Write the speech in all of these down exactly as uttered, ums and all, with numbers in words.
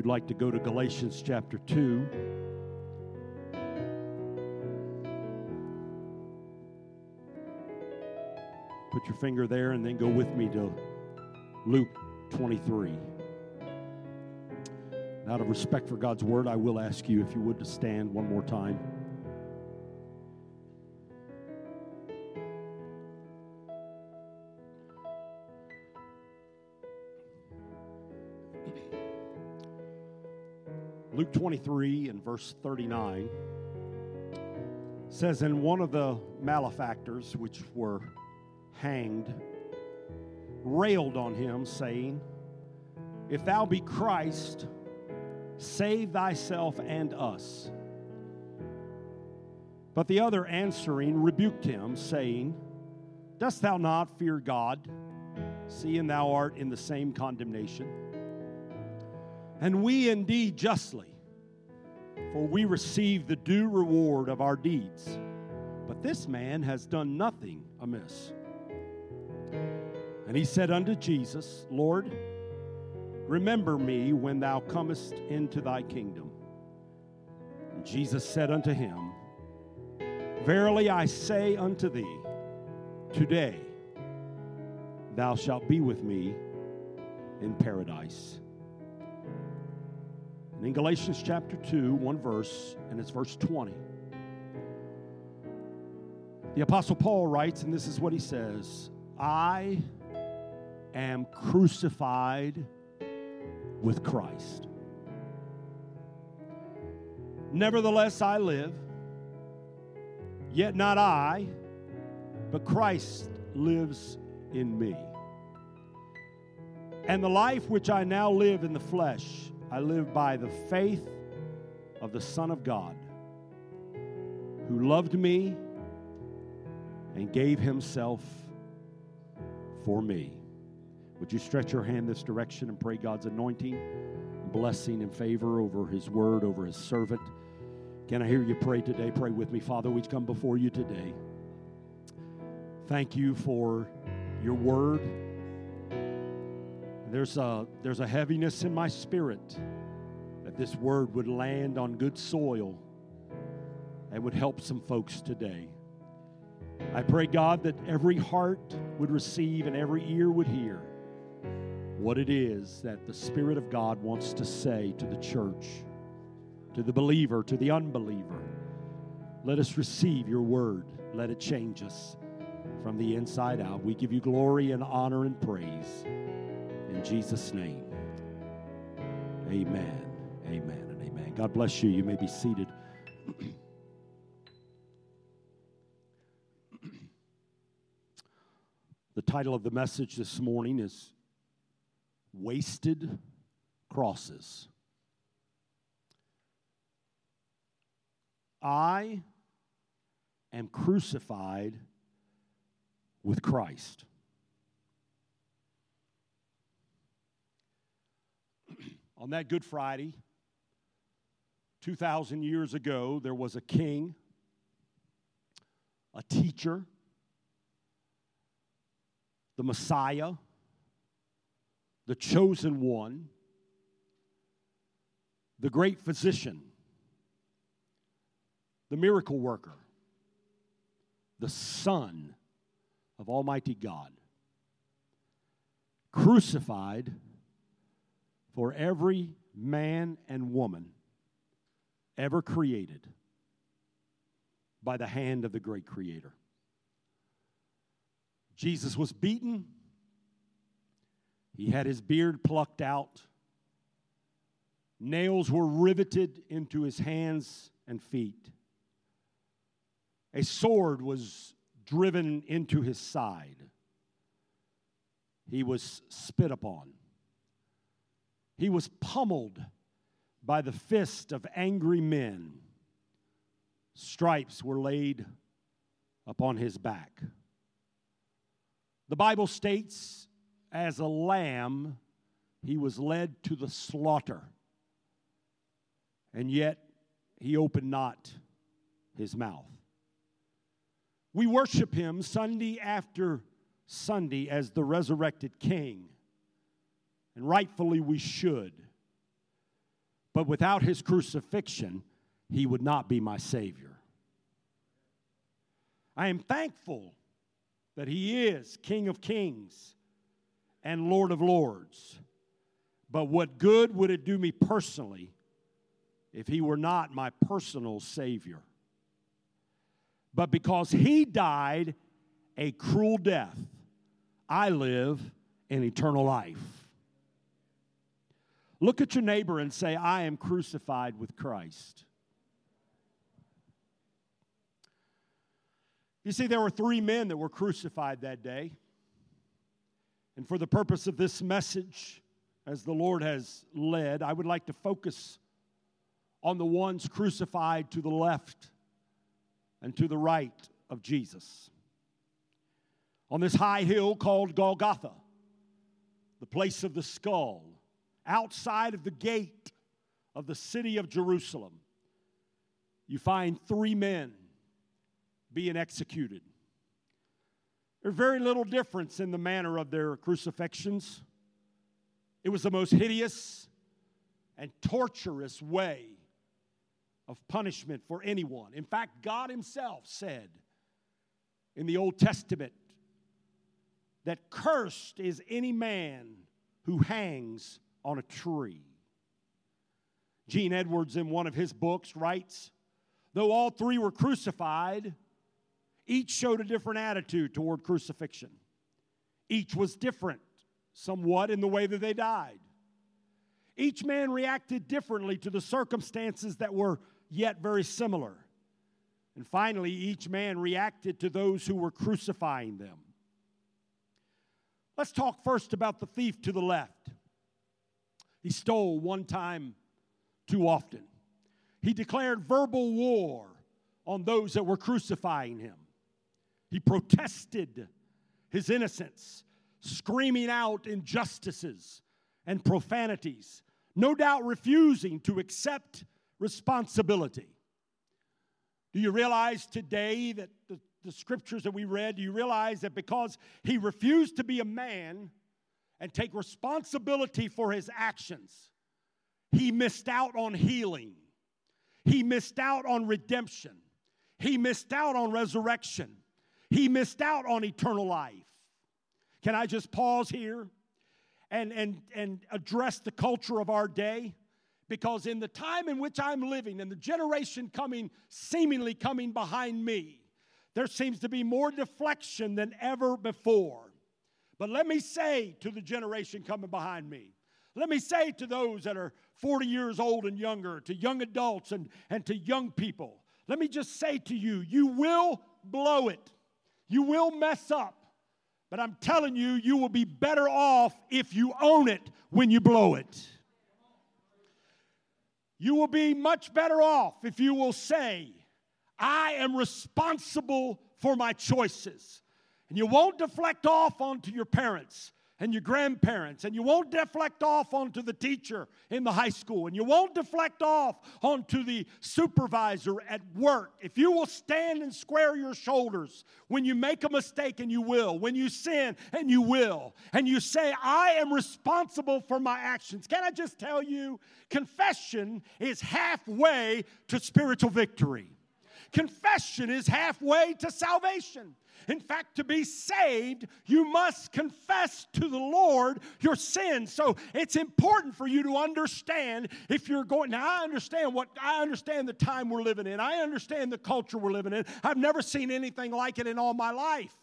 you'd like to go to Galatians chapter two. Put your finger there and then go with me to Luke twenty-three. And out of respect for God's word, I will ask you, if you would, to stand one more time. Luke twenty-three and verse thirty-nine says, "And one of the malefactors which were hanged railed on him, saying, If thou be Christ, save thyself and us. But the other answering rebuked him, saying, Dost thou not fear God, seeing thou art in the same condemnation? And we indeed justly, for we receive the due reward of our deeds. But this man has done nothing amiss. And he said unto Jesus, Lord, remember me when thou comest into thy kingdom. And Jesus said unto him, Verily I say unto thee, today thou shalt be with me in paradise." And in Galatians chapter two, one verse, and it's verse twenty. The Apostle Paul writes, and this is what he says, "I am crucified with Christ. Nevertheless I live, yet not I, but Christ lives in me. And the life which I now live in the flesh, I live by the faith of the Son of God, who loved me and gave himself for me." Would you stretch your hand this direction and pray God's anointing, blessing, and favor over his word, over his servant? Can I hear you pray today? Pray with me. Father, we come before you today. Thank you for your word. There's a, there's a heaviness in my spirit that this word would land on good soil and would help some folks today. I pray, God, that every heart would receive and every ear would hear what it is that the Spirit of God wants to say to the church, to the believer, to the unbeliever. Let us receive your word. Let it change us from the inside out. We give you glory and honor and praise. In Jesus' name, amen, amen, and amen. God bless you. You may be seated. The title of the message this morning is Wasted Crosses. I am crucified with Christ. On that Good Friday, two thousand years ago, there was a king, a teacher, the Messiah, the chosen one, the great physician, the miracle worker, the Son of Almighty God, crucified for every man and woman ever created by the hand of the great Creator. Jesus was beaten. He had his beard plucked out. Nails were riveted into his hands and feet. A sword was driven into his side. He was spit upon. He was pummeled by the fist of angry men. Stripes were laid upon his back. The Bible states, as a lamb, he was led to the slaughter, and yet he opened not his mouth. We worship him Sunday after Sunday as the resurrected King. And rightfully we should. But without his crucifixion, he would not be my Savior. I am thankful that he is King of Kings and Lord of Lords. But what good would it do me personally if he were not my personal Savior? But because he died a cruel death, I live an eternal life. Look at your neighbor and say, I am crucified with Christ. You see, there were three men that were crucified that day. And for the purpose of this message, as the Lord has led, I would like to focus on the ones crucified to the left and to the right of Jesus. On this high hill called Golgotha, the place of the skull, outside of the gate of the city of Jerusalem, you find three men being executed. There's very little difference in the manner of their crucifixions. It was the most hideous and torturous way of punishment for anyone. In fact, God himself said in the Old Testament that cursed is any man who hangs on a tree. Gene Edwards, in one of his books, writes, though all three were crucified, each showed a different attitude toward crucifixion. Each was different somewhat in the way that they died. Each man reacted differently to the circumstances that were yet very similar. And finally, each man reacted to those who were crucifying them. Let's talk first about the thief to the left. He stole one time too often. He declared verbal war on those that were crucifying him. He protested his innocence, screaming out injustices and profanities, no doubt refusing to accept responsibility. Do you realize today that the, the scriptures that we read, do you realize that because he refused to be a man and take responsibility for his actions, he missed out on healing. He missed out on redemption. He missed out on resurrection. He missed out on eternal life. Can I just pause here and, and, and address the culture of our day? Because in the time in which I'm living and the generation coming, seemingly coming behind me, there seems to be more deflection than ever before. But let me say to the generation coming behind me, let me say to those that are forty years old and younger, to young adults and, and to young people, let me just say to you, you will blow it. You will mess up. But I'm telling you, you will be better off if you own it when you blow it. You will be much better off if you will say, I am responsible for my choices. And you won't deflect off onto your parents and your grandparents, and you won't deflect off onto the teacher in the high school, and you won't deflect off onto the supervisor at work. If you will stand and square your shoulders when you make a mistake, and you will, when you sin, and you will, and you say, I am responsible for my actions. Can I just tell you, confession is halfway to spiritual victory. Confession is halfway to salvation. In fact, to be saved, you must confess to the Lord your sins. So it's important for you to understand if you're going. Now, I understand what I understand the time we're living in. I understand the culture we're living in. I've never seen anything like it in all my life.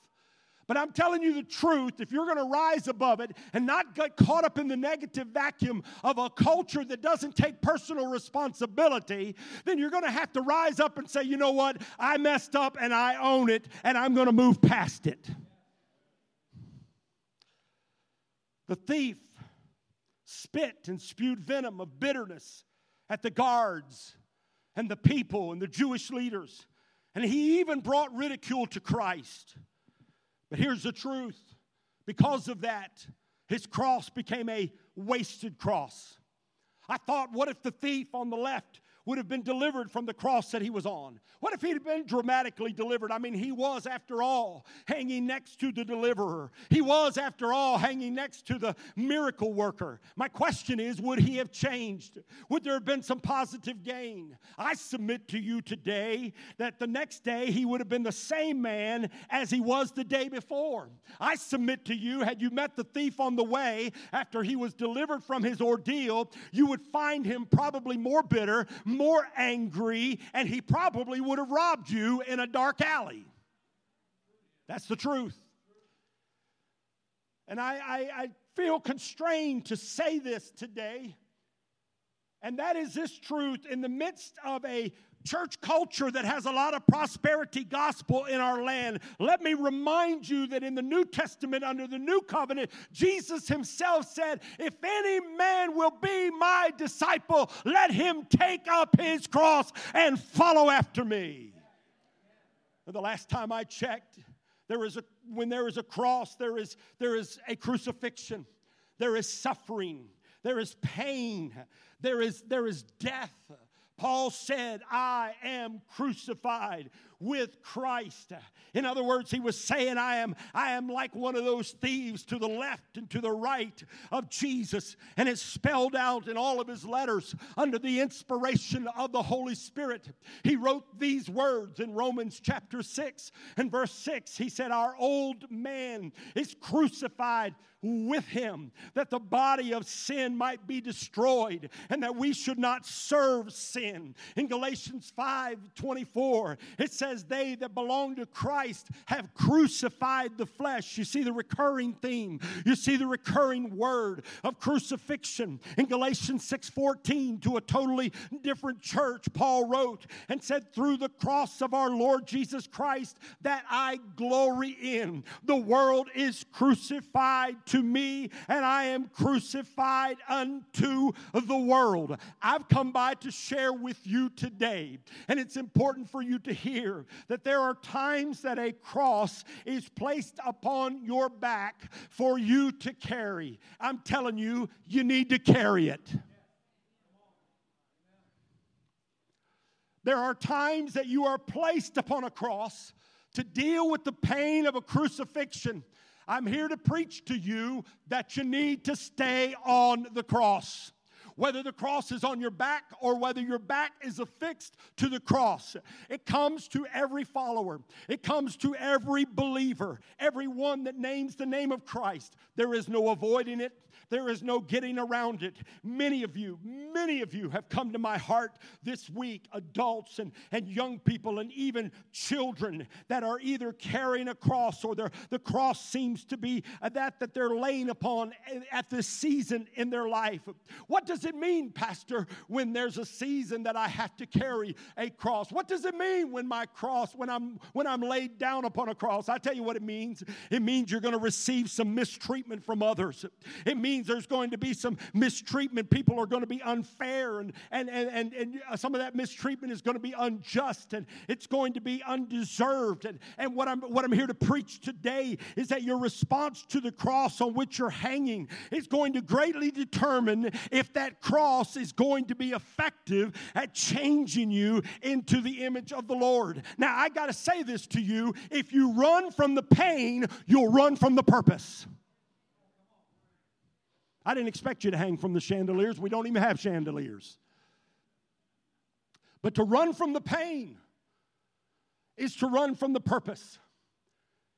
But I'm telling you the truth, if you're going to rise above it and not get caught up in the negative vacuum of a culture that doesn't take personal responsibility, then you're going to have to rise up and say, you know what, I messed up and I own it and I'm going to move past it. The thief spit and spewed venom of bitterness at the guards and the people and the Jewish leaders. And he even brought ridicule to Christ. But here's the truth. Because of that, his cross became a wasted cross. I thought, what if the thief on the left would have been delivered from the cross that he was on? What if he had been dramatically delivered? I mean, he was, after all, hanging next to the deliverer. He was, after all, hanging next to the miracle worker. My question is, would he have changed? Would there have been some positive gain? I submit to you today that the next day he would have been the same man as he was the day before. I submit to you, had you met the thief on the way after he was delivered from his ordeal, you would find him probably more bitter, more angry, and he probably would have robbed you in a dark alley. That's the truth. And I, I, I feel constrained to say this today, and that is this truth. In the midst of a church culture that has a lot of prosperity gospel in our land, let me remind you that in the New Testament, under the New Covenant, Jesus himself said, if any man will be my disciple, let him take up his cross and follow after me. And the last time I checked, there is a, when there is a cross, there is, there is a crucifixion. There is suffering. There is pain. There is, there is death. Paul said, I am crucified with Christ. In other words, he was saying, I am, I am like one of those thieves to the left and to the right of Jesus. And it's spelled out in all of his letters under the inspiration of the Holy Spirit. He wrote these words in Romans chapter six and verse six. He said, our old man is crucified with him, that the body of sin might be destroyed, and that we should not serve sin. In Galatians five twenty-four, it says, says they that belong to Christ have crucified the flesh. You see the recurring theme. You see the recurring word of crucifixion. In Galatians six fourteen, to a totally different church, Paul wrote and said, through the cross of our Lord Jesus Christ that I glory in, the world is crucified to me, and I am crucified unto the world. I've come by to share with you today, and it's important for you to hear that there are times that a cross is placed upon your back for you to carry. I'm telling you, you need to carry it. There are times that you are placed upon a cross to deal with the pain of a crucifixion. I'm here to preach to you that you need to stay on the cross. Whether the cross is on your back or whether your back is affixed to the cross, it comes to every follower. It comes to every believer, everyone that names the name of Christ. There is no avoiding it. There is no getting around it. Many of you, many of you have come to my heart this week, adults and, and young people and even children that are either carrying a cross or the cross seems to be that that they're laying upon at this season in their life. What does it mean, Pastor, when there's a season that I have to carry a cross? What does it mean when my cross, when I'm when I'm laid down upon a cross? I tell you what it means. It means you're going to receive some mistreatment from others. It means there's going to be some mistreatment. People are going to be unfair, and, and, and, and, and some of that mistreatment is going to be unjust, and it's going to be undeserved. And, and what I'm what I'm here to preach today is that your response to the cross on which you're hanging is going to greatly determine if that cross is going to be effective at changing you into the image of the Lord. Now, I got to say this to you. If you run from the pain, you'll run from the purpose. I didn't expect you to hang from the chandeliers. We don't even have chandeliers. But to run from the pain is to run from the purpose.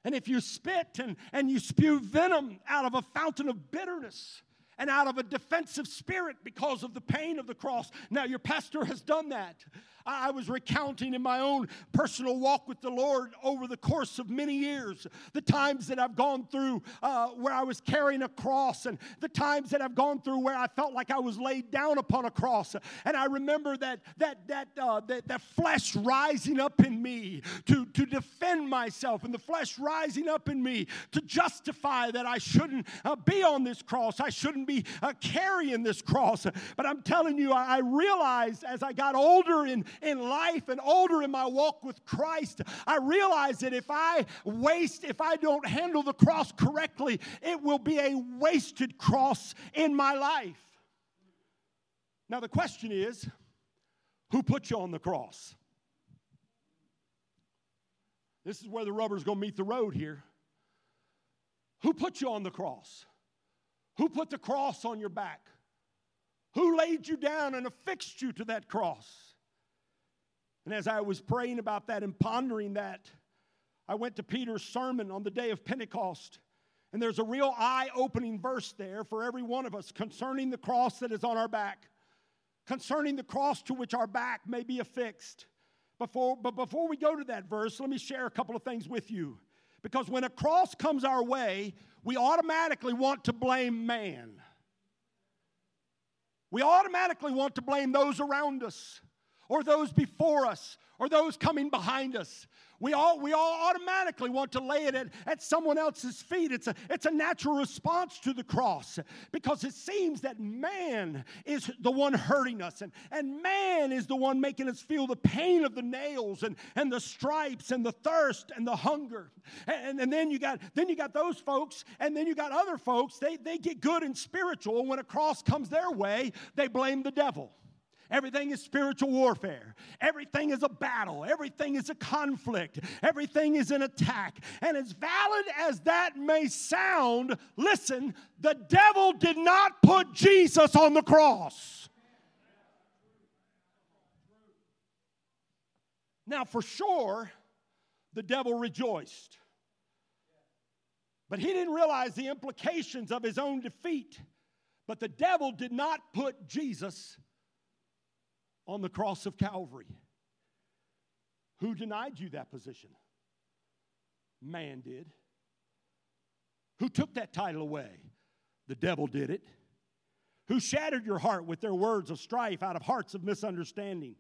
And if you spit and, and you spew venom out of a fountain of bitterness and out of a defensive spirit because of the pain of the cross, now your pastor has done that. I was recounting in my own personal walk with the Lord over the course of many years, the times that I've gone through uh, where I was carrying a cross, and the times that I've gone through where I felt like I was laid down upon a cross. And I remember that that that uh, that, that flesh rising up in me to, to defend myself, and the flesh rising up in me to justify that I shouldn't uh, be on this cross. I shouldn't be uh, carrying this cross. But I'm telling you, I, I realized as I got older in in life and older in my walk with Christ, I realize that if I waste, if I don't handle the cross correctly, it will be a wasted cross in my life. Now the question is, Who put you on the cross? This is where the rubber's going to meet the road here. Who put you on the cross? Who put the cross on your back? Who laid you down and affixed you to that cross? And as I was praying about that and pondering that, I went to Peter's sermon on the day of Pentecost. And there's a real eye-opening verse there for every one of us concerning the cross that is on our back, concerning the cross to which our back may be affixed. Before, but before we go to that verse, let me share a couple of things with you. Because when a cross comes our way, we automatically want to blame man. We automatically want to blame those around us, or those before us, or those coming behind us. We all, we all automatically want to lay it at, at someone else's feet. It's a, it's a natural response to the cross, because it seems that man is the one hurting us, and, and man is the one making us feel the pain of the nails and, and the stripes and the thirst and the hunger. And, and then you got then you got those folks, and then you got other folks. They, they get good and spiritual. When a cross comes their way, they blame the devil. Everything is spiritual warfare. Everything is a battle. Everything is a conflict. Everything is an attack. And as valid as that may sound, listen, the devil did not put Jesus on the cross. Now, for sure, the devil rejoiced. But he didn't realize the implications of his own defeat. But the devil did not put Jesus on the cross of Calvary. Who denied you that position? Man did. Who took that title away? The devil did it. Who shattered your heart with their words of strife out of hearts of misunderstanding?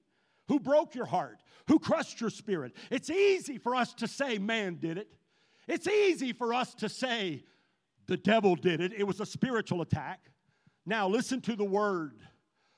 Who broke your heart? Who crushed your spirit? It's easy for us to say man did it. It's easy for us to say the devil did it. It was a spiritual attack. Now listen to the word.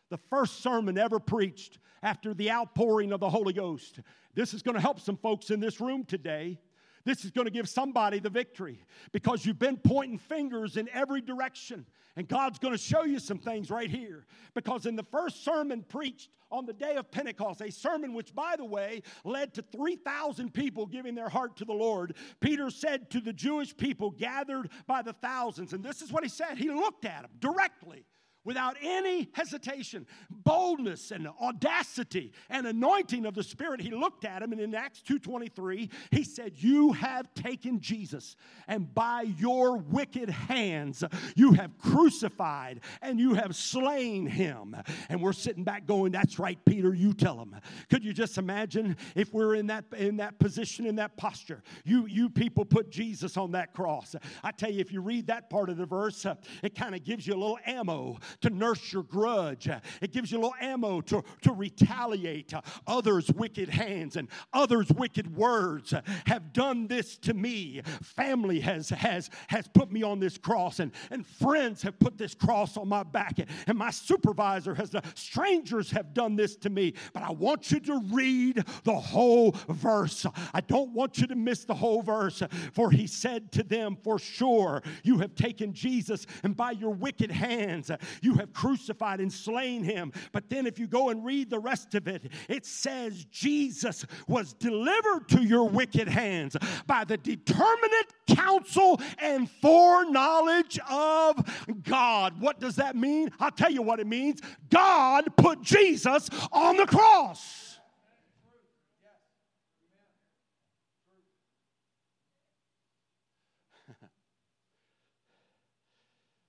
The first sermon ever preached after the outpouring of the Holy Ghost. This is going to help some folks in this room today. This is going to give somebody the victory, because you've been pointing fingers in every direction. And God's going to show you some things right here. Because in the first sermon preached on the day of Pentecost, a sermon which, by the way, led to three thousand people giving their heart to the Lord, Peter said to the Jewish people gathered by the thousands, and this is what he said. He looked at them directly, without any hesitation, boldness and audacity and anointing of the Spirit. He looked at him, and in Acts two twenty-three, he said, "You have taken Jesus, and by your wicked hands you have crucified and you have slain him." And we're sitting back going, "That's right, Peter, you tell him." Could you just imagine if we're in that in that position, in that posture? You, you people put Jesus on that cross. I tell you, if you read that part of the verse, it kind of gives you a little ammo to nurse your grudge. It gives you a little ammo to, to retaliate. Others' wicked hands and others' wicked words have done this to me. Family has has has put me on this cross, and, and friends have put this cross on my back, and my supervisor has done, strangers have done this to me. But I want you to read the whole verse. I don't want you to miss the whole verse. For he said to them, "For sure you have taken Jesus, and by your wicked hands you have crucified and slain him." But then if you go and read the rest of it, it says Jesus was delivered to your wicked hands by the determinate counsel and foreknowledge of God. What does that mean? I'll tell you what it means. God put Jesus on the cross.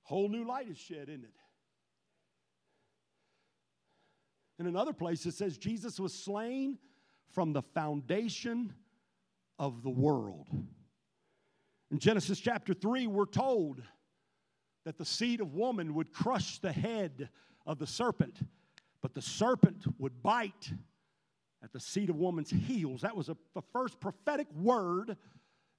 Whole new light is shed, isn't it? In another place it says Jesus was slain from the foundation of the world. In Genesis chapter three, we're told that the seed of woman would crush the head of the serpent, but the serpent would bite at the seed of woman's heels. That was a, the first prophetic word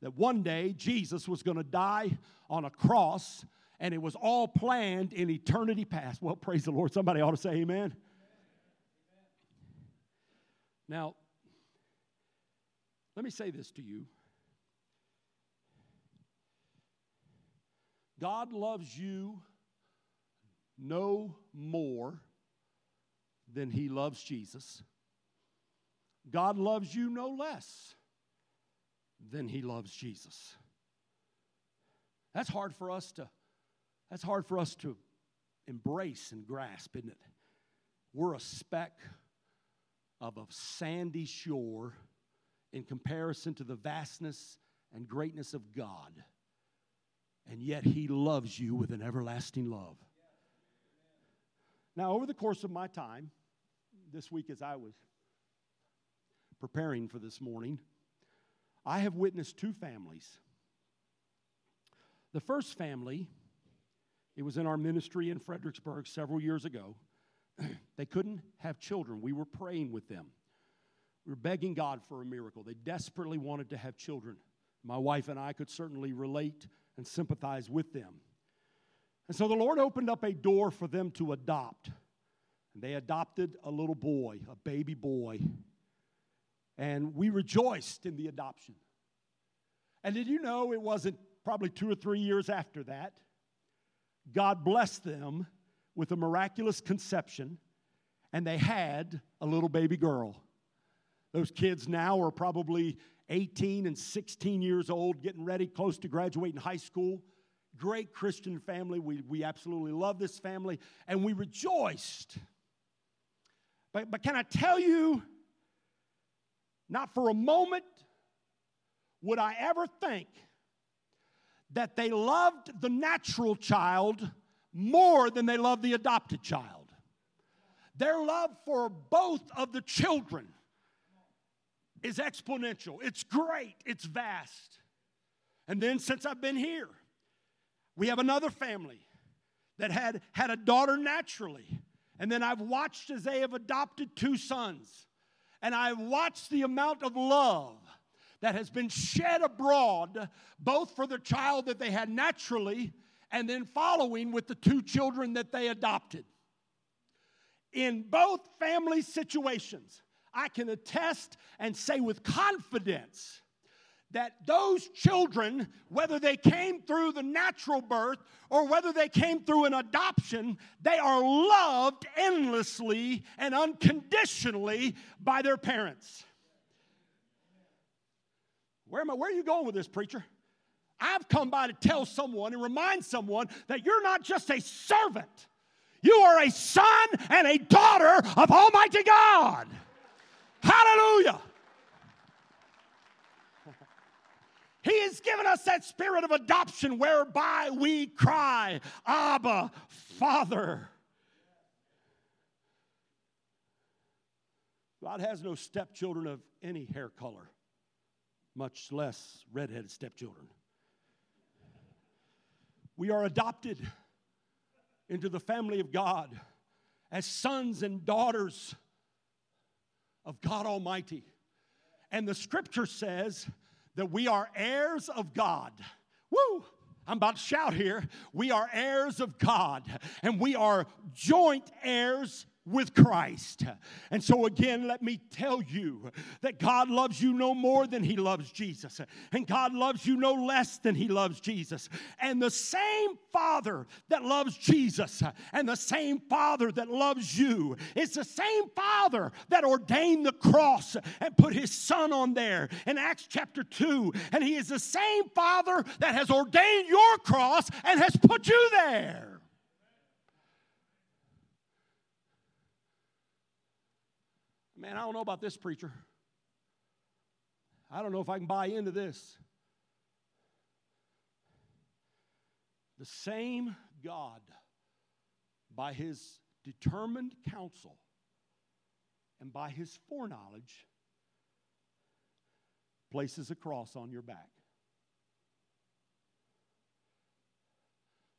that one day Jesus was going to die on a cross. And it was all planned in eternity past. Well, praise the Lord. Somebody ought to say amen. Amen. Now, let me say this to you. God loves you no more than he loves Jesus. God loves you no less than he loves Jesus. That's hard for us to, that's hard for us to embrace and grasp, isn't it? We're a speck of a sandy shore in comparison to the vastness and greatness of God. And yet he loves you with an everlasting love. Now, over the course of my time, this week as I was preparing for this morning, I have witnessed two families. The first family, it was in our ministry in Fredericksburg several years ago. They couldn't have children. We were praying with them. We were begging God for a miracle. They desperately wanted to have children. My wife and I could certainly relate and sympathize with them. And so the Lord opened up a door for them to adopt. And they adopted a little boy, a baby boy. And we rejoiced in the adoption. And did you know it wasn't probably two or three years after that? God blessed them with a miraculous conception, and they had a little baby girl. Those kids now are probably eighteen and sixteen years old, getting ready, close to graduating high school. Great Christian family. We, we absolutely love this family, and we rejoiced. But, but can I tell you, not for a moment would I ever think that they loved the natural child more than they loved the adopted child. Their love for both of the children is exponential. It's great. It's vast. And then since I've been here, we have another family that had, had a daughter naturally. And then I've watched as they have adopted two sons. And I've watched the amount of love that has been shed abroad, both for the child that they had naturally and then following with the two children that they adopted. In both family situations, I can attest and say with confidence that those children, whether they came through the natural birth or whether they came through an adoption, they are loved endlessly and unconditionally by their parents. Where am I? Where are you going with this, preacher? I've come by to tell someone and remind someone that you're not just a servant. You are a son and a daughter of Almighty God. Hallelujah. He has given us that spirit of adoption whereby we cry, Abba, Father. God has no stepchildren of any hair color, much less redheaded stepchildren. We are adopted into the family of God as sons and daughters of God Almighty. And the scripture says that we are heirs of God. Woo! I'm about to shout here. We are heirs of God, and we are joint heirs with Christ. And so again, let me tell you that God loves you no more than he loves Jesus. And God loves you no less than he loves Jesus. And the same Father that loves Jesus and the same Father that loves you is the same Father that ordained the cross and put his Son on there in Acts chapter two. And he is the same Father that has ordained your cross and has put you there. Man, I don't know about this, preacher. I don't know if I can buy into this. The same God, by his determined counsel and by his foreknowledge, places a cross on your back.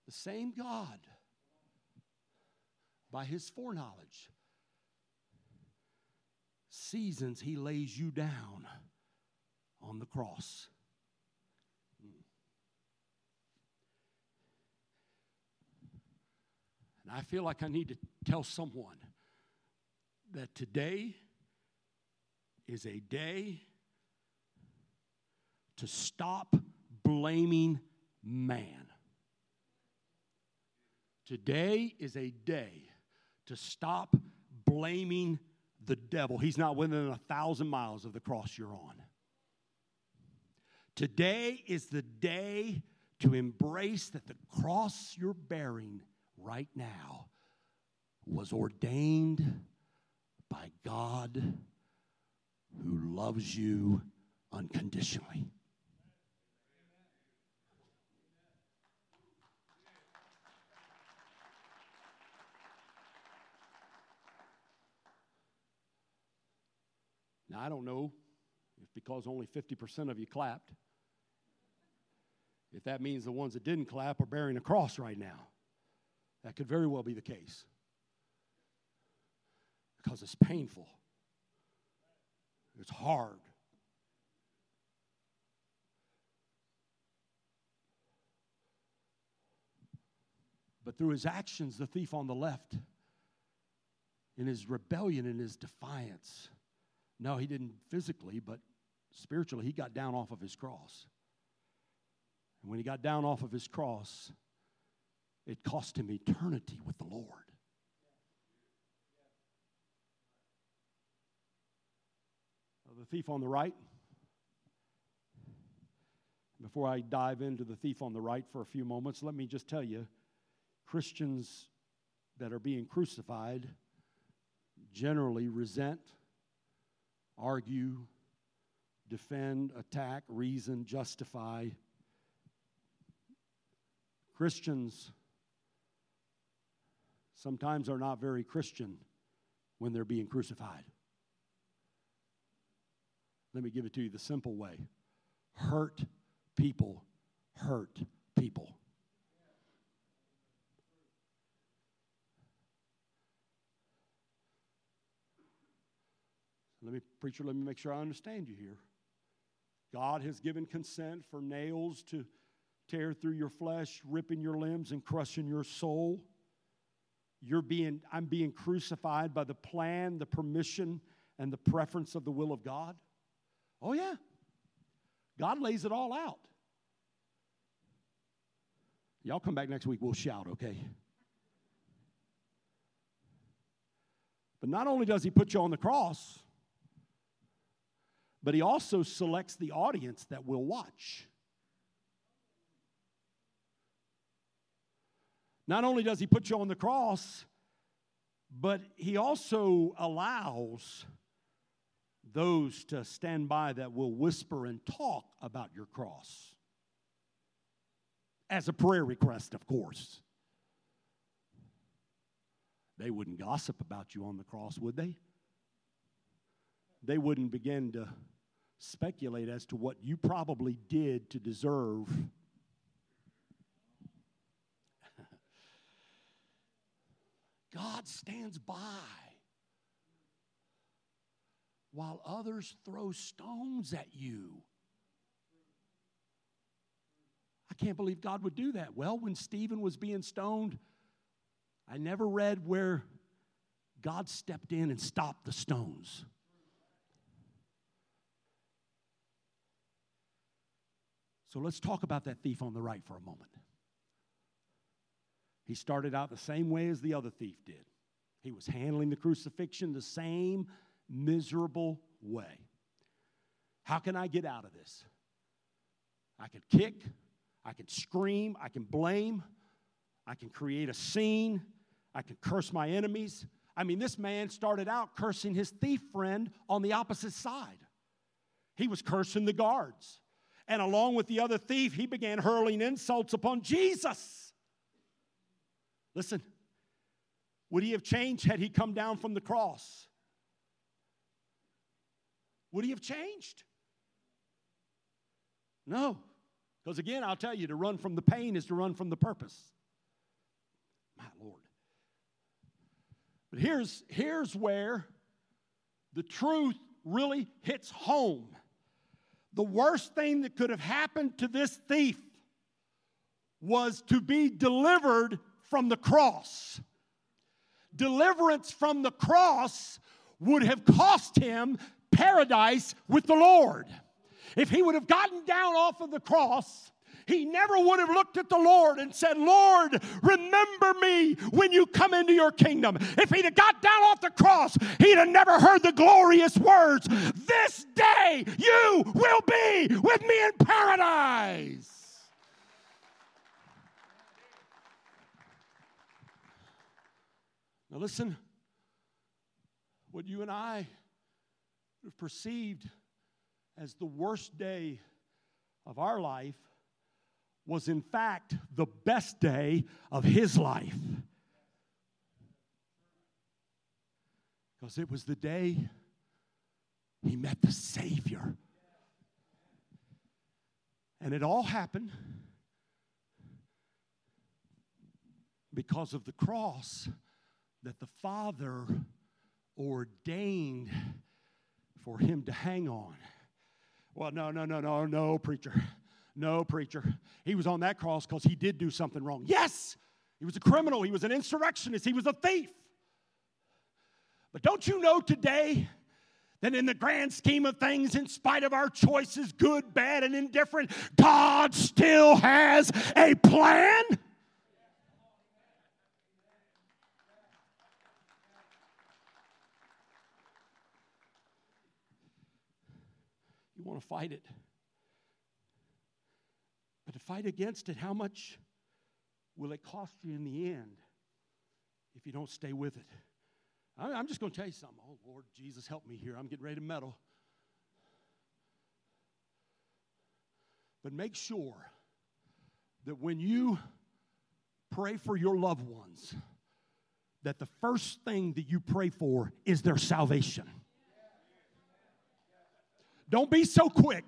The same God, by his foreknowledge, seasons he lays you down on the cross. And I feel like I need to tell someone that today is a day to stop blaming man. Today is a day to stop blaming the devil. He's not within a thousand miles of the cross you're on. Today is the day to embrace that the cross you're bearing right now was ordained by God who loves you unconditionally. Now, I don't know if because only fifty percent of you clapped, if that means the ones that didn't clap are bearing a cross right now. That could very well be the case. Because it's painful. It's hard. But through his actions, the thief on the left, in his rebellion, in his defiance, no, he didn't physically, but spiritually, he got down off of his cross. And when he got down off of his cross, it cost him eternity with the Lord. The thief on the right. Before I dive into the thief on the right for a few moments, let me just tell you, Christians that are being crucified generally resent, argue, defend, attack, reason, justify. Christians sometimes are not very Christian when they're being crucified. Let me give it to you the simple way. Hurt people hurt people. Let me, preacher, let me make sure I understand you here. God has given consent for nails to tear through your flesh, ripping your limbs and crushing your soul. You're being, I'm being crucified by the plan, the permission, and the preference of the will of God. Oh, yeah. God lays it all out. Y'all come back next week, we'll shout, okay? But not only does he put you on the cross, but he also selects the audience that will watch. Not only does he put you on the cross, but he also allows those to stand by that will whisper and talk about your cross. As a prayer request, of course. They wouldn't gossip about you on the cross, would they? They wouldn't begin to speculate as to what you probably did to deserve. God stands by while others throw stones at you. I can't believe God would do that. Well, when Stephen was being stoned, I never read where God stepped in and stopped the stones. So let's talk about that thief on the right for a moment. He started out the same way as the other thief did. He was handling the crucifixion the same miserable way. How can I get out of this? I can kick, I can scream, I can blame, I can create a scene, I can curse my enemies. I mean, this man started out cursing his thief friend on the opposite side. He was cursing the guards. And along with the other thief, he began hurling insults upon Jesus. Listen, would he have changed had he come down from the cross? Would he have changed? No. Because again, I'll tell you, to run from the pain is to run from the purpose. My Lord. But here's, here's where the truth really hits home. The worst thing that could have happened to this thief was to be delivered from the cross. Deliverance from the cross would have cost him paradise with the Lord. If he would have gotten down off of the cross, he never would have looked at the Lord and said, Lord, remember me when you come into your kingdom. If he'd have got down off the cross, he'd have never heard the glorious words, this day you will be with me in paradise. Now listen, what you and I have perceived as the worst day of our life was in fact the best day of his life. Because it was the day he met the Savior. And it all happened because of the cross that the Father ordained for him to hang on. Well, no, no, no, no, no, preacher. No, preacher. He was on that cross because he did do something wrong. Yes, he was a criminal. He was an insurrectionist. He was a thief. But don't you know today that in the grand scheme of things, in spite of our choices, good, bad, and indifferent, God still has a plan? Want to fight it. But to fight against it, how much will it cost you in the end if you don't stay with it? I'm just going to tell you something. Oh, Lord Jesus, help me here. I'm getting ready to meddle. But make sure that when you pray for your loved ones, that the first thing that you pray for is their salvation. Don't be so quick.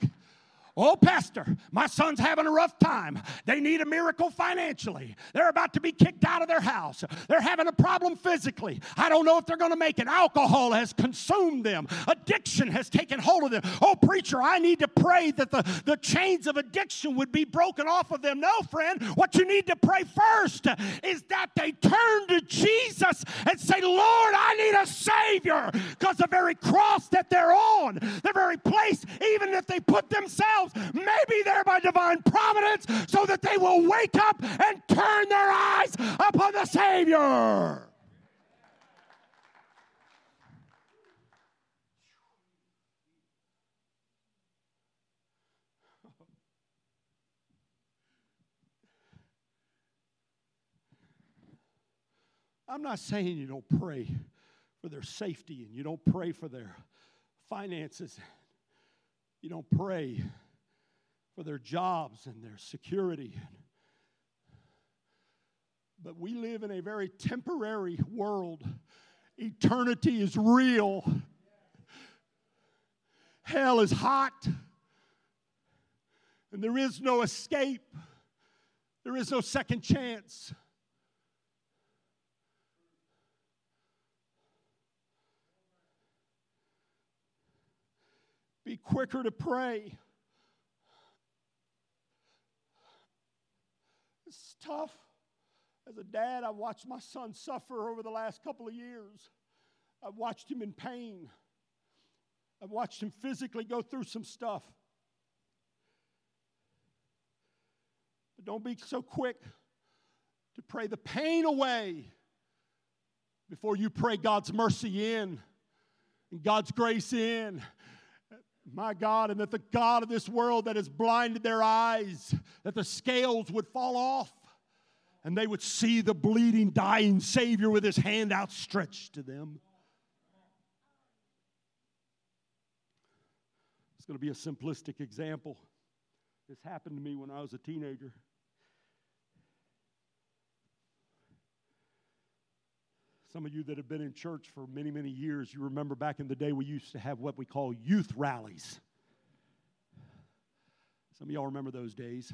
Oh, pastor, my son's having a rough time. They need a miracle financially. They're about to be kicked out of their house. They're having a problem physically. I don't know if they're going to make it. Alcohol has consumed them. Addiction has taken hold of them. Oh, preacher, I need to pray that the, the chains of addiction would be broken off of them. No, friend, what you need to pray first is that they turn to Jesus and say, Lord, I need a Savior, because the very cross that they're on, the very place, even if they put themselves, maybe there by divine providence, so that they will wake up and turn their eyes upon the Savior. I'm not saying you don't pray for their safety and you don't pray for their finances. You don't pray for their jobs and their security. But we live in a very temporary world. Eternity is real. Hell is hot. And there is no escape. There is no second chance. Be quicker to pray. It's tough. As a dad, I've watched my son suffer over the last couple of years. I've watched him in pain. I've watched him physically go through some stuff. But don't be so quick to pray the pain away before you pray God's mercy in and God's grace in. My God, and that the God of this world that has blinded their eyes, that the scales would fall off and they would see the bleeding, dying Savior with his hand outstretched to them. It's going to be a simplistic example. This happened to me when I was a teenager. Some of you that have been in church for many, many years, you remember back in the day we used to have what we call youth rallies. Some of y'all remember those days.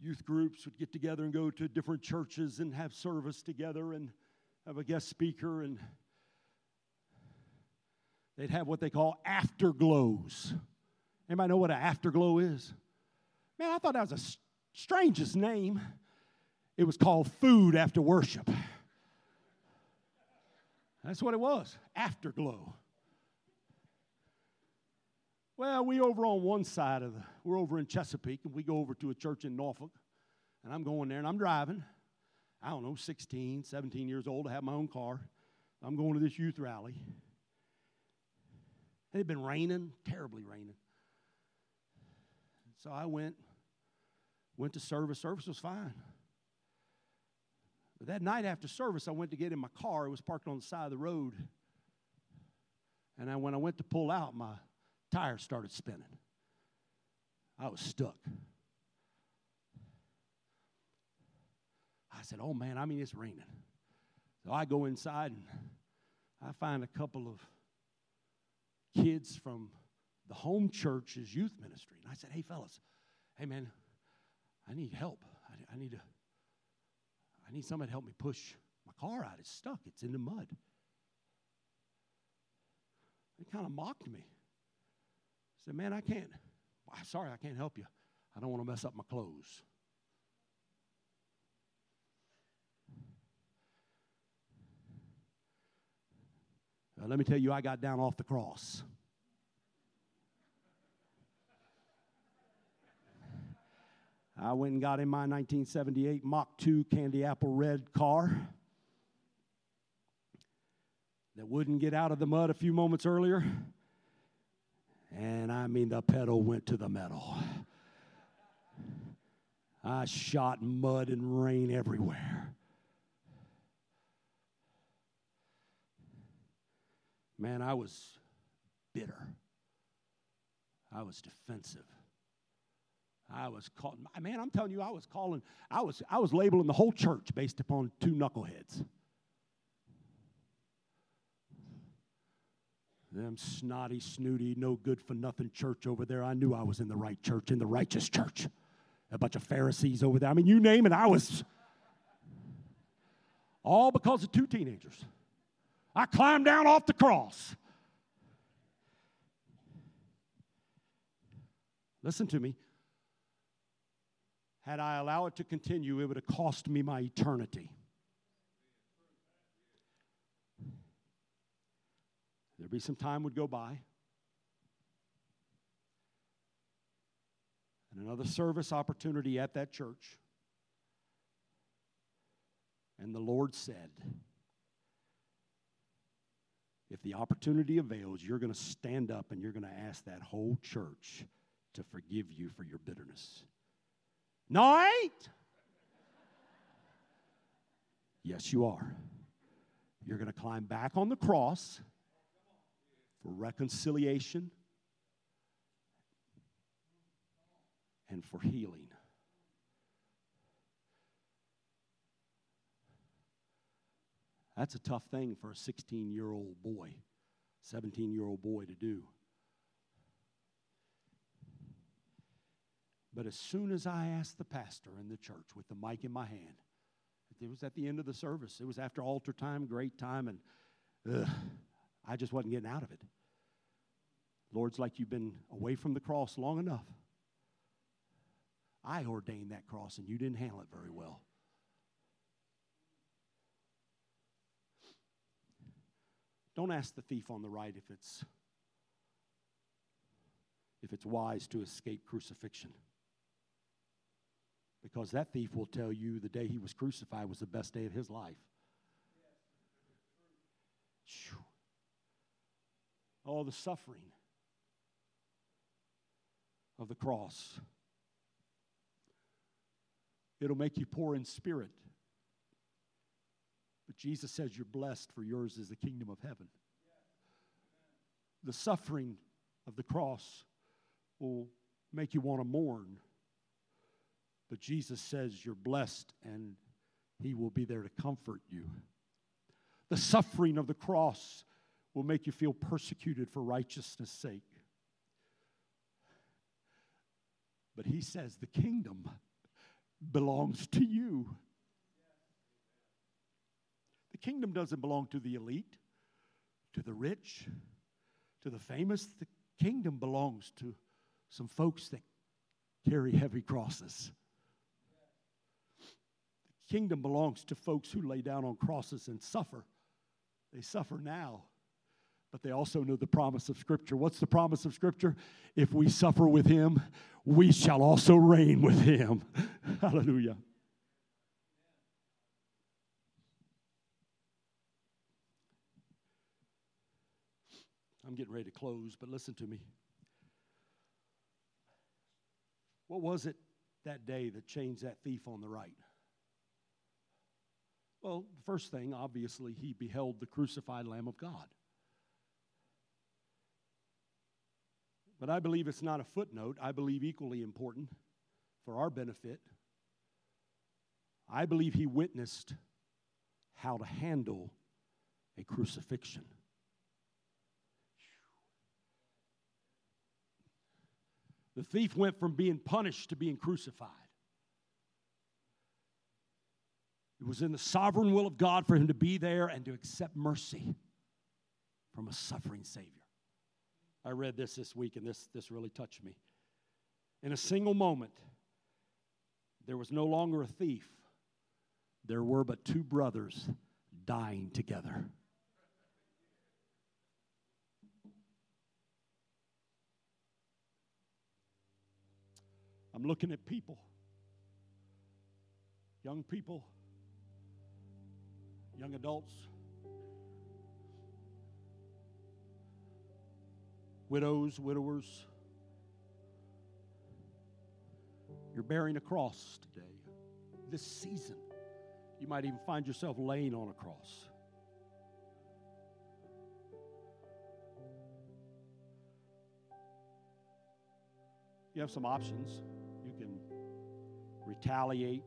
Youth groups would get together and go to different churches and have service together and have a guest speaker, and they'd have what they call afterglows. Anybody know what an afterglow is? Man, I thought that was the strangest name. It was called food after worship. That's what it was, afterglow. Well, we over on one side of the, we're over in Chesapeake, and we go over to a church in Norfolk, and I'm going there, and I'm driving, I don't know, sixteen, seventeen years old, I have my own car, I'm going to this youth rally, it had been raining, terribly raining, so I went, went to service, service was fine, but that night after service, I went to get in my car, it was parked on the side of the road, and I, when I went to pull out, my tire started spinning. I was stuck. I said, oh, man, I mean, it's raining. So I go inside, and I find a couple of kids from the home church's youth ministry. And I said, hey, fellas, hey, man, I need help. I, I need to, I need somebody to help me push my car out. It's stuck. It's in the mud. They kind of mocked me. I said, man, I can't, I'm sorry, I can't help you. I don't want to mess up my clothes. Now, let me tell you, I got down off the cross. I went and got in my nineteen seventy-eight Mach two Candy Apple Red car that wouldn't get out of the mud a few moments earlier. And I mean, the pedal went to the metal. I shot mud and rain everywhere. Man, I was bitter. I was defensive. I was caught. Man, I'm telling you, I was calling. I was. I was labeling the whole church based upon two knuckleheads. Them snotty, snooty, no good for nothing church over there. I knew I was in the right church, in the righteous church. A bunch of Pharisees over there. I mean, you name it, I was. All because of two teenagers. I climbed down off the cross. Listen to me. Had I allowed it to continue, it would have cost me my eternity. There'd be some time would go by. And another service opportunity at that church. And the Lord said, if the opportunity avails, you're going to stand up and you're going to ask that whole church to forgive you for your bitterness. No, I ain't. Yes, you are. You're going to climb back on the cross for reconciliation, and for healing. That's a tough thing for a sixteen-year-old boy, seventeen-year-old boy to do. But as soon as I asked the pastor in the church with the mic in my hand, it was at the end of the service. It was after altar time, great time, and ugh, I just wasn't getting out of it. Lord's like, you've been away from the cross long enough. I ordained that cross, and you didn't handle it very well. Don't ask the thief on the right if it's if it's wise to escape crucifixion. Because that thief will tell you the day he was crucified was the best day of his life. Whew. All the suffering of the cross. It'll make you poor in spirit. But Jesus says you're blessed, for yours is the kingdom of heaven. The suffering of the cross will make you want to mourn. But Jesus says you're blessed, and he will be there to comfort you. The suffering of the cross will make you feel persecuted for righteousness' sake. But he says the kingdom belongs to you. The kingdom doesn't belong to the elite, to the rich, to the famous. The kingdom belongs to some folks that carry heavy crosses. The kingdom belongs to folks who lay down on crosses and suffer. They suffer now. But but they also know the promise of Scripture. What's the promise of Scripture? If we suffer with him, we shall also reign with him. Hallelujah. I'm getting ready to close, but listen to me. What was it that day that changed that thief on the right? Well, the first thing, obviously, he beheld the crucified Lamb of God. But I believe it's not a footnote. I believe equally important for our benefit. I believe he witnessed how to handle a crucifixion. The thief went from being punished to being crucified. It was in the sovereign will of God for him to be there and to accept mercy from a suffering Savior. I read this this week, and this, this really touched me. In a single moment, there was no longer a thief. There were but two brothers dying together. I'm looking at people, young people, young adults, widows, widowers. You're bearing a cross today. This season, you might even find yourself laying on a cross. You have some options. You can retaliate,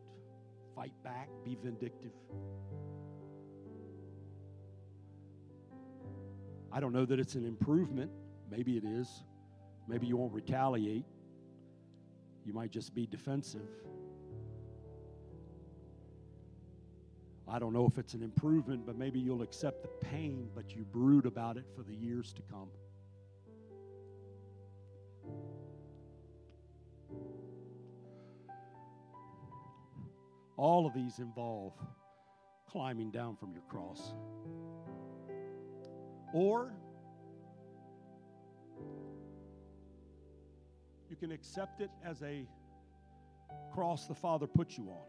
fight back, be vindictive. I don't know that it's an improvement. Maybe it is. Maybe you won't retaliate. You might just be defensive. I don't know if it's an improvement, but maybe you'll accept the pain, but you brood about it for the years to come. All of these involve climbing down from your cross. Or you can accept it as a cross the Father put you on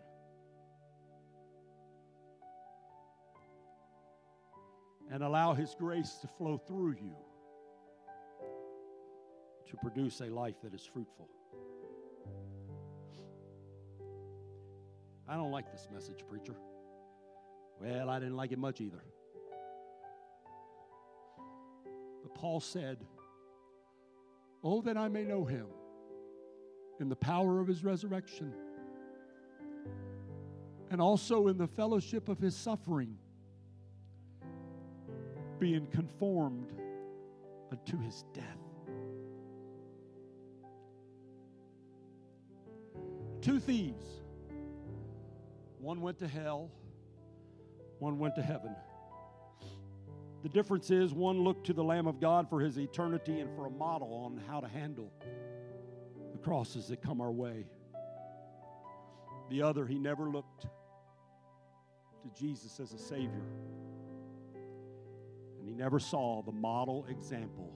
and allow His grace to flow through you to produce a life that is fruitful. I don't like this message, preacher. Well, I didn't like it much either. But Paul said, "Oh, that I may know him in the power of his resurrection and also in the fellowship of his suffering, being conformed unto his death." Two thieves. One went to hell, one went to heaven. The difference is one looked to the Lamb of God for his eternity and for a model on how to handle the crosses that come our way. The other, he never looked to Jesus as a Savior, and he never saw the model example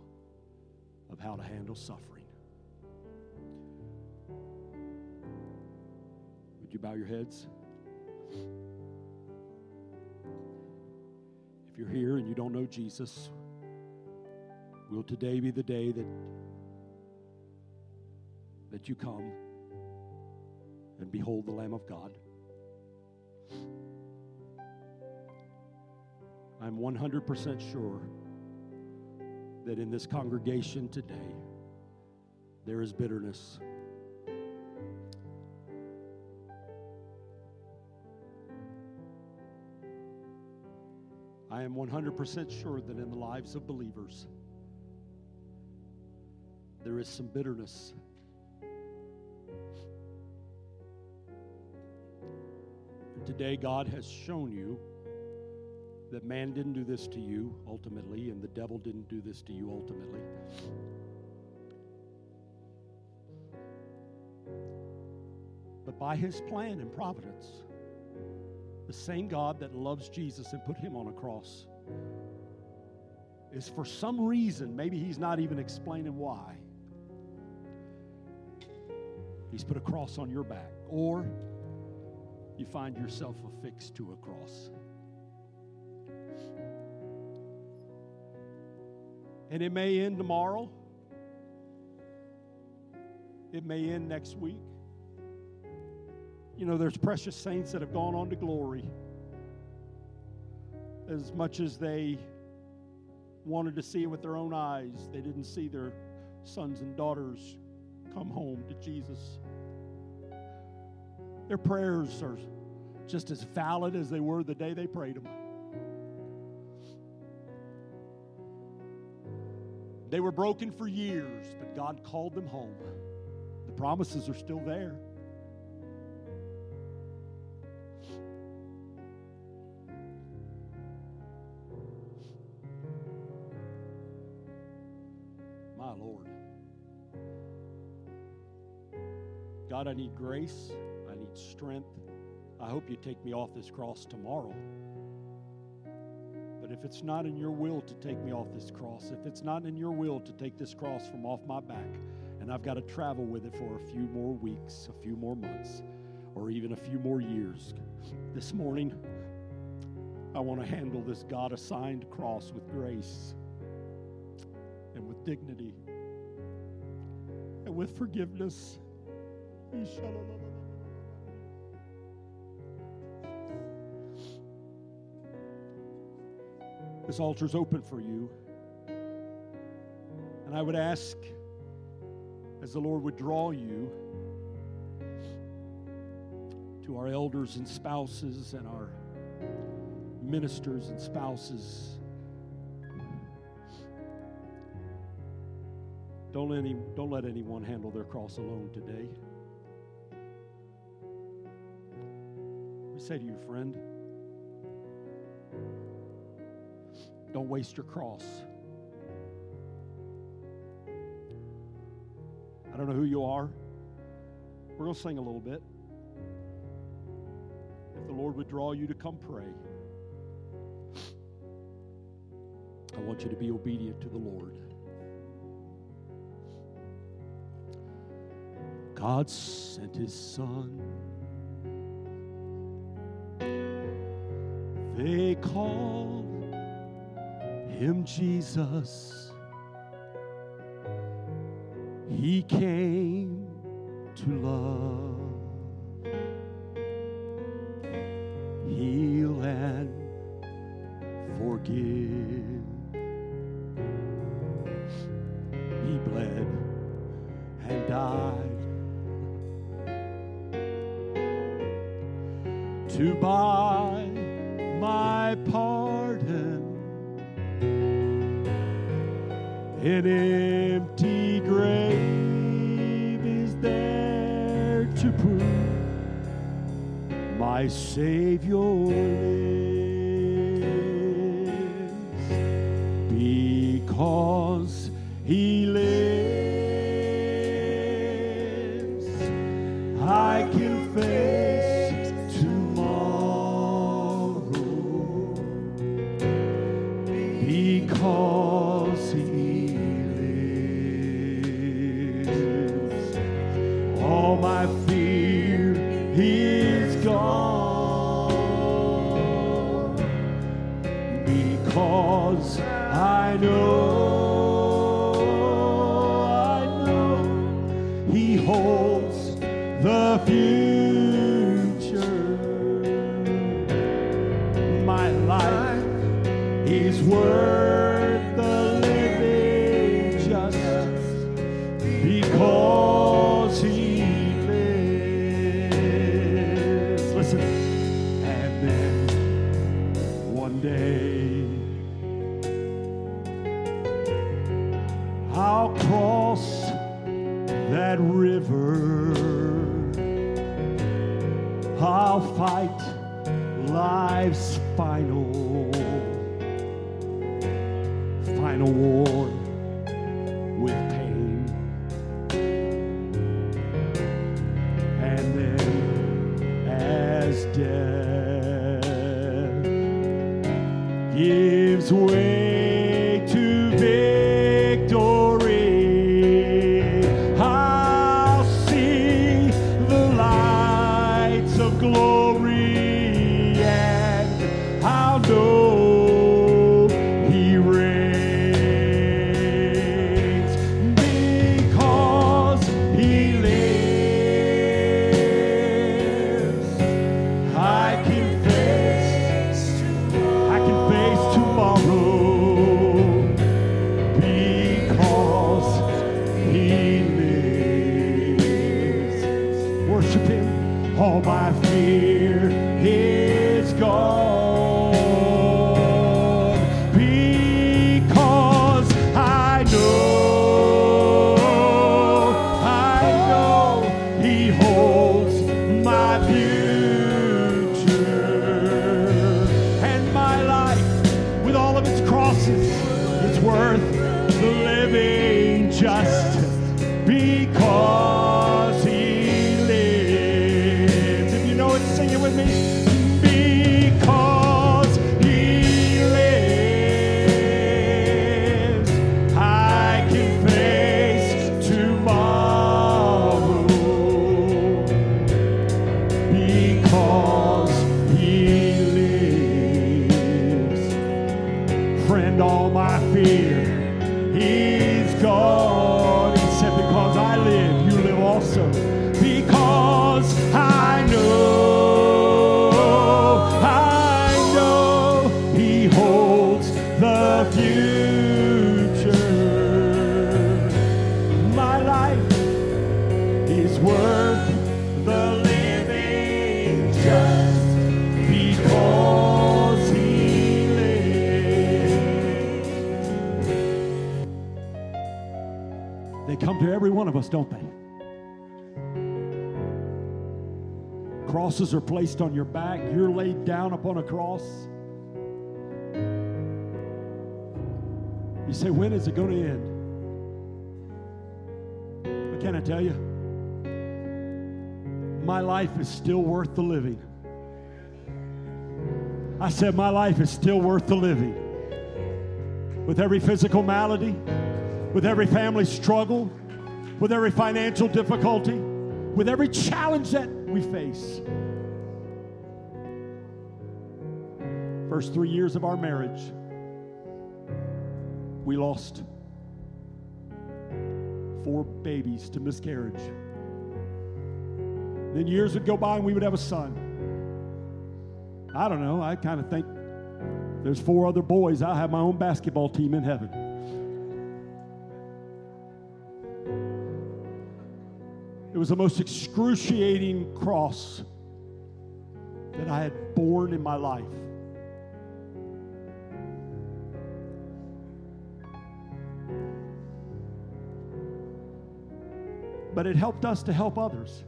of how to handle suffering. Would you bow your heads? If you're here and you don't know Jesus, will today be the day that that you come and behold the Lamb of God? I'm one hundred percent sure that in this congregation today there is bitterness. I am one hundred percent sure that in the lives of believers, there is some bitterness. And today, God has shown you that man didn't do this to you ultimately, and the devil didn't do this to you ultimately. But by his plan and providence, the same God that loves Jesus and put him on a cross is for some reason, maybe he's not even explaining why, he's put a cross on your back, or you find yourself affixed to a cross. And it may end tomorrow. It may end next week. You know, there's precious saints that have gone on to glory. As much as they wanted to see it with their own eyes, they didn't see their sons and daughters come home to Jesus. Their prayers are just as valid as they were the day they prayed them. They were broken for years, but God called them home. The promises are still there. My Lord. God, I need grace. I need strength. I hope you take me off this cross tomorrow. If it's not in your will to take me off this cross, if it's not in your will to take this cross from off my back, and I've got to travel with it for a few more weeks, a few more months, or even a few more years, this morning, I want to handle this God-assigned cross with grace and with dignity and with forgiveness. This altar's open for you. And I would ask, as the Lord would draw you to our elders and spouses and our ministers and spouses, don't let, any, don't let anyone handle their cross alone today. We say to you, friend, don't waste your cross. I don't know who you are. We're going to sing a little bit. If the Lord would draw you to come pray, I want you to be obedient to the Lord. God sent his son. They call him Jesus. He came to love, heal and forgive. He bled and died to buy my pardon. An empty grave is there to prove my Savior lives. Because he lives, I can face tomorrow. Because my fear is gone, because I know, I know he holds the future. My life is worth the living just because day I'll cross that river, I'll fight life's final final war with pain, and then as death gives way to all my fear is gone. Don't they? Crosses are placed on your back. You're laid down upon a cross. You say, when is it going to end? But can I tell you? My life is still worth the living. I said, my life is still worth the living. With every physical malady, with every family struggle, with every financial difficulty, with every challenge that we face. First three years of our marriage, we lost four babies to miscarriage. Then years would go by and we would have a son. I don't know, I kind of think there's four other boys. I'll have my own basketball team in heaven. It was the most excruciating cross that I had borne in my life. But it helped us to help others.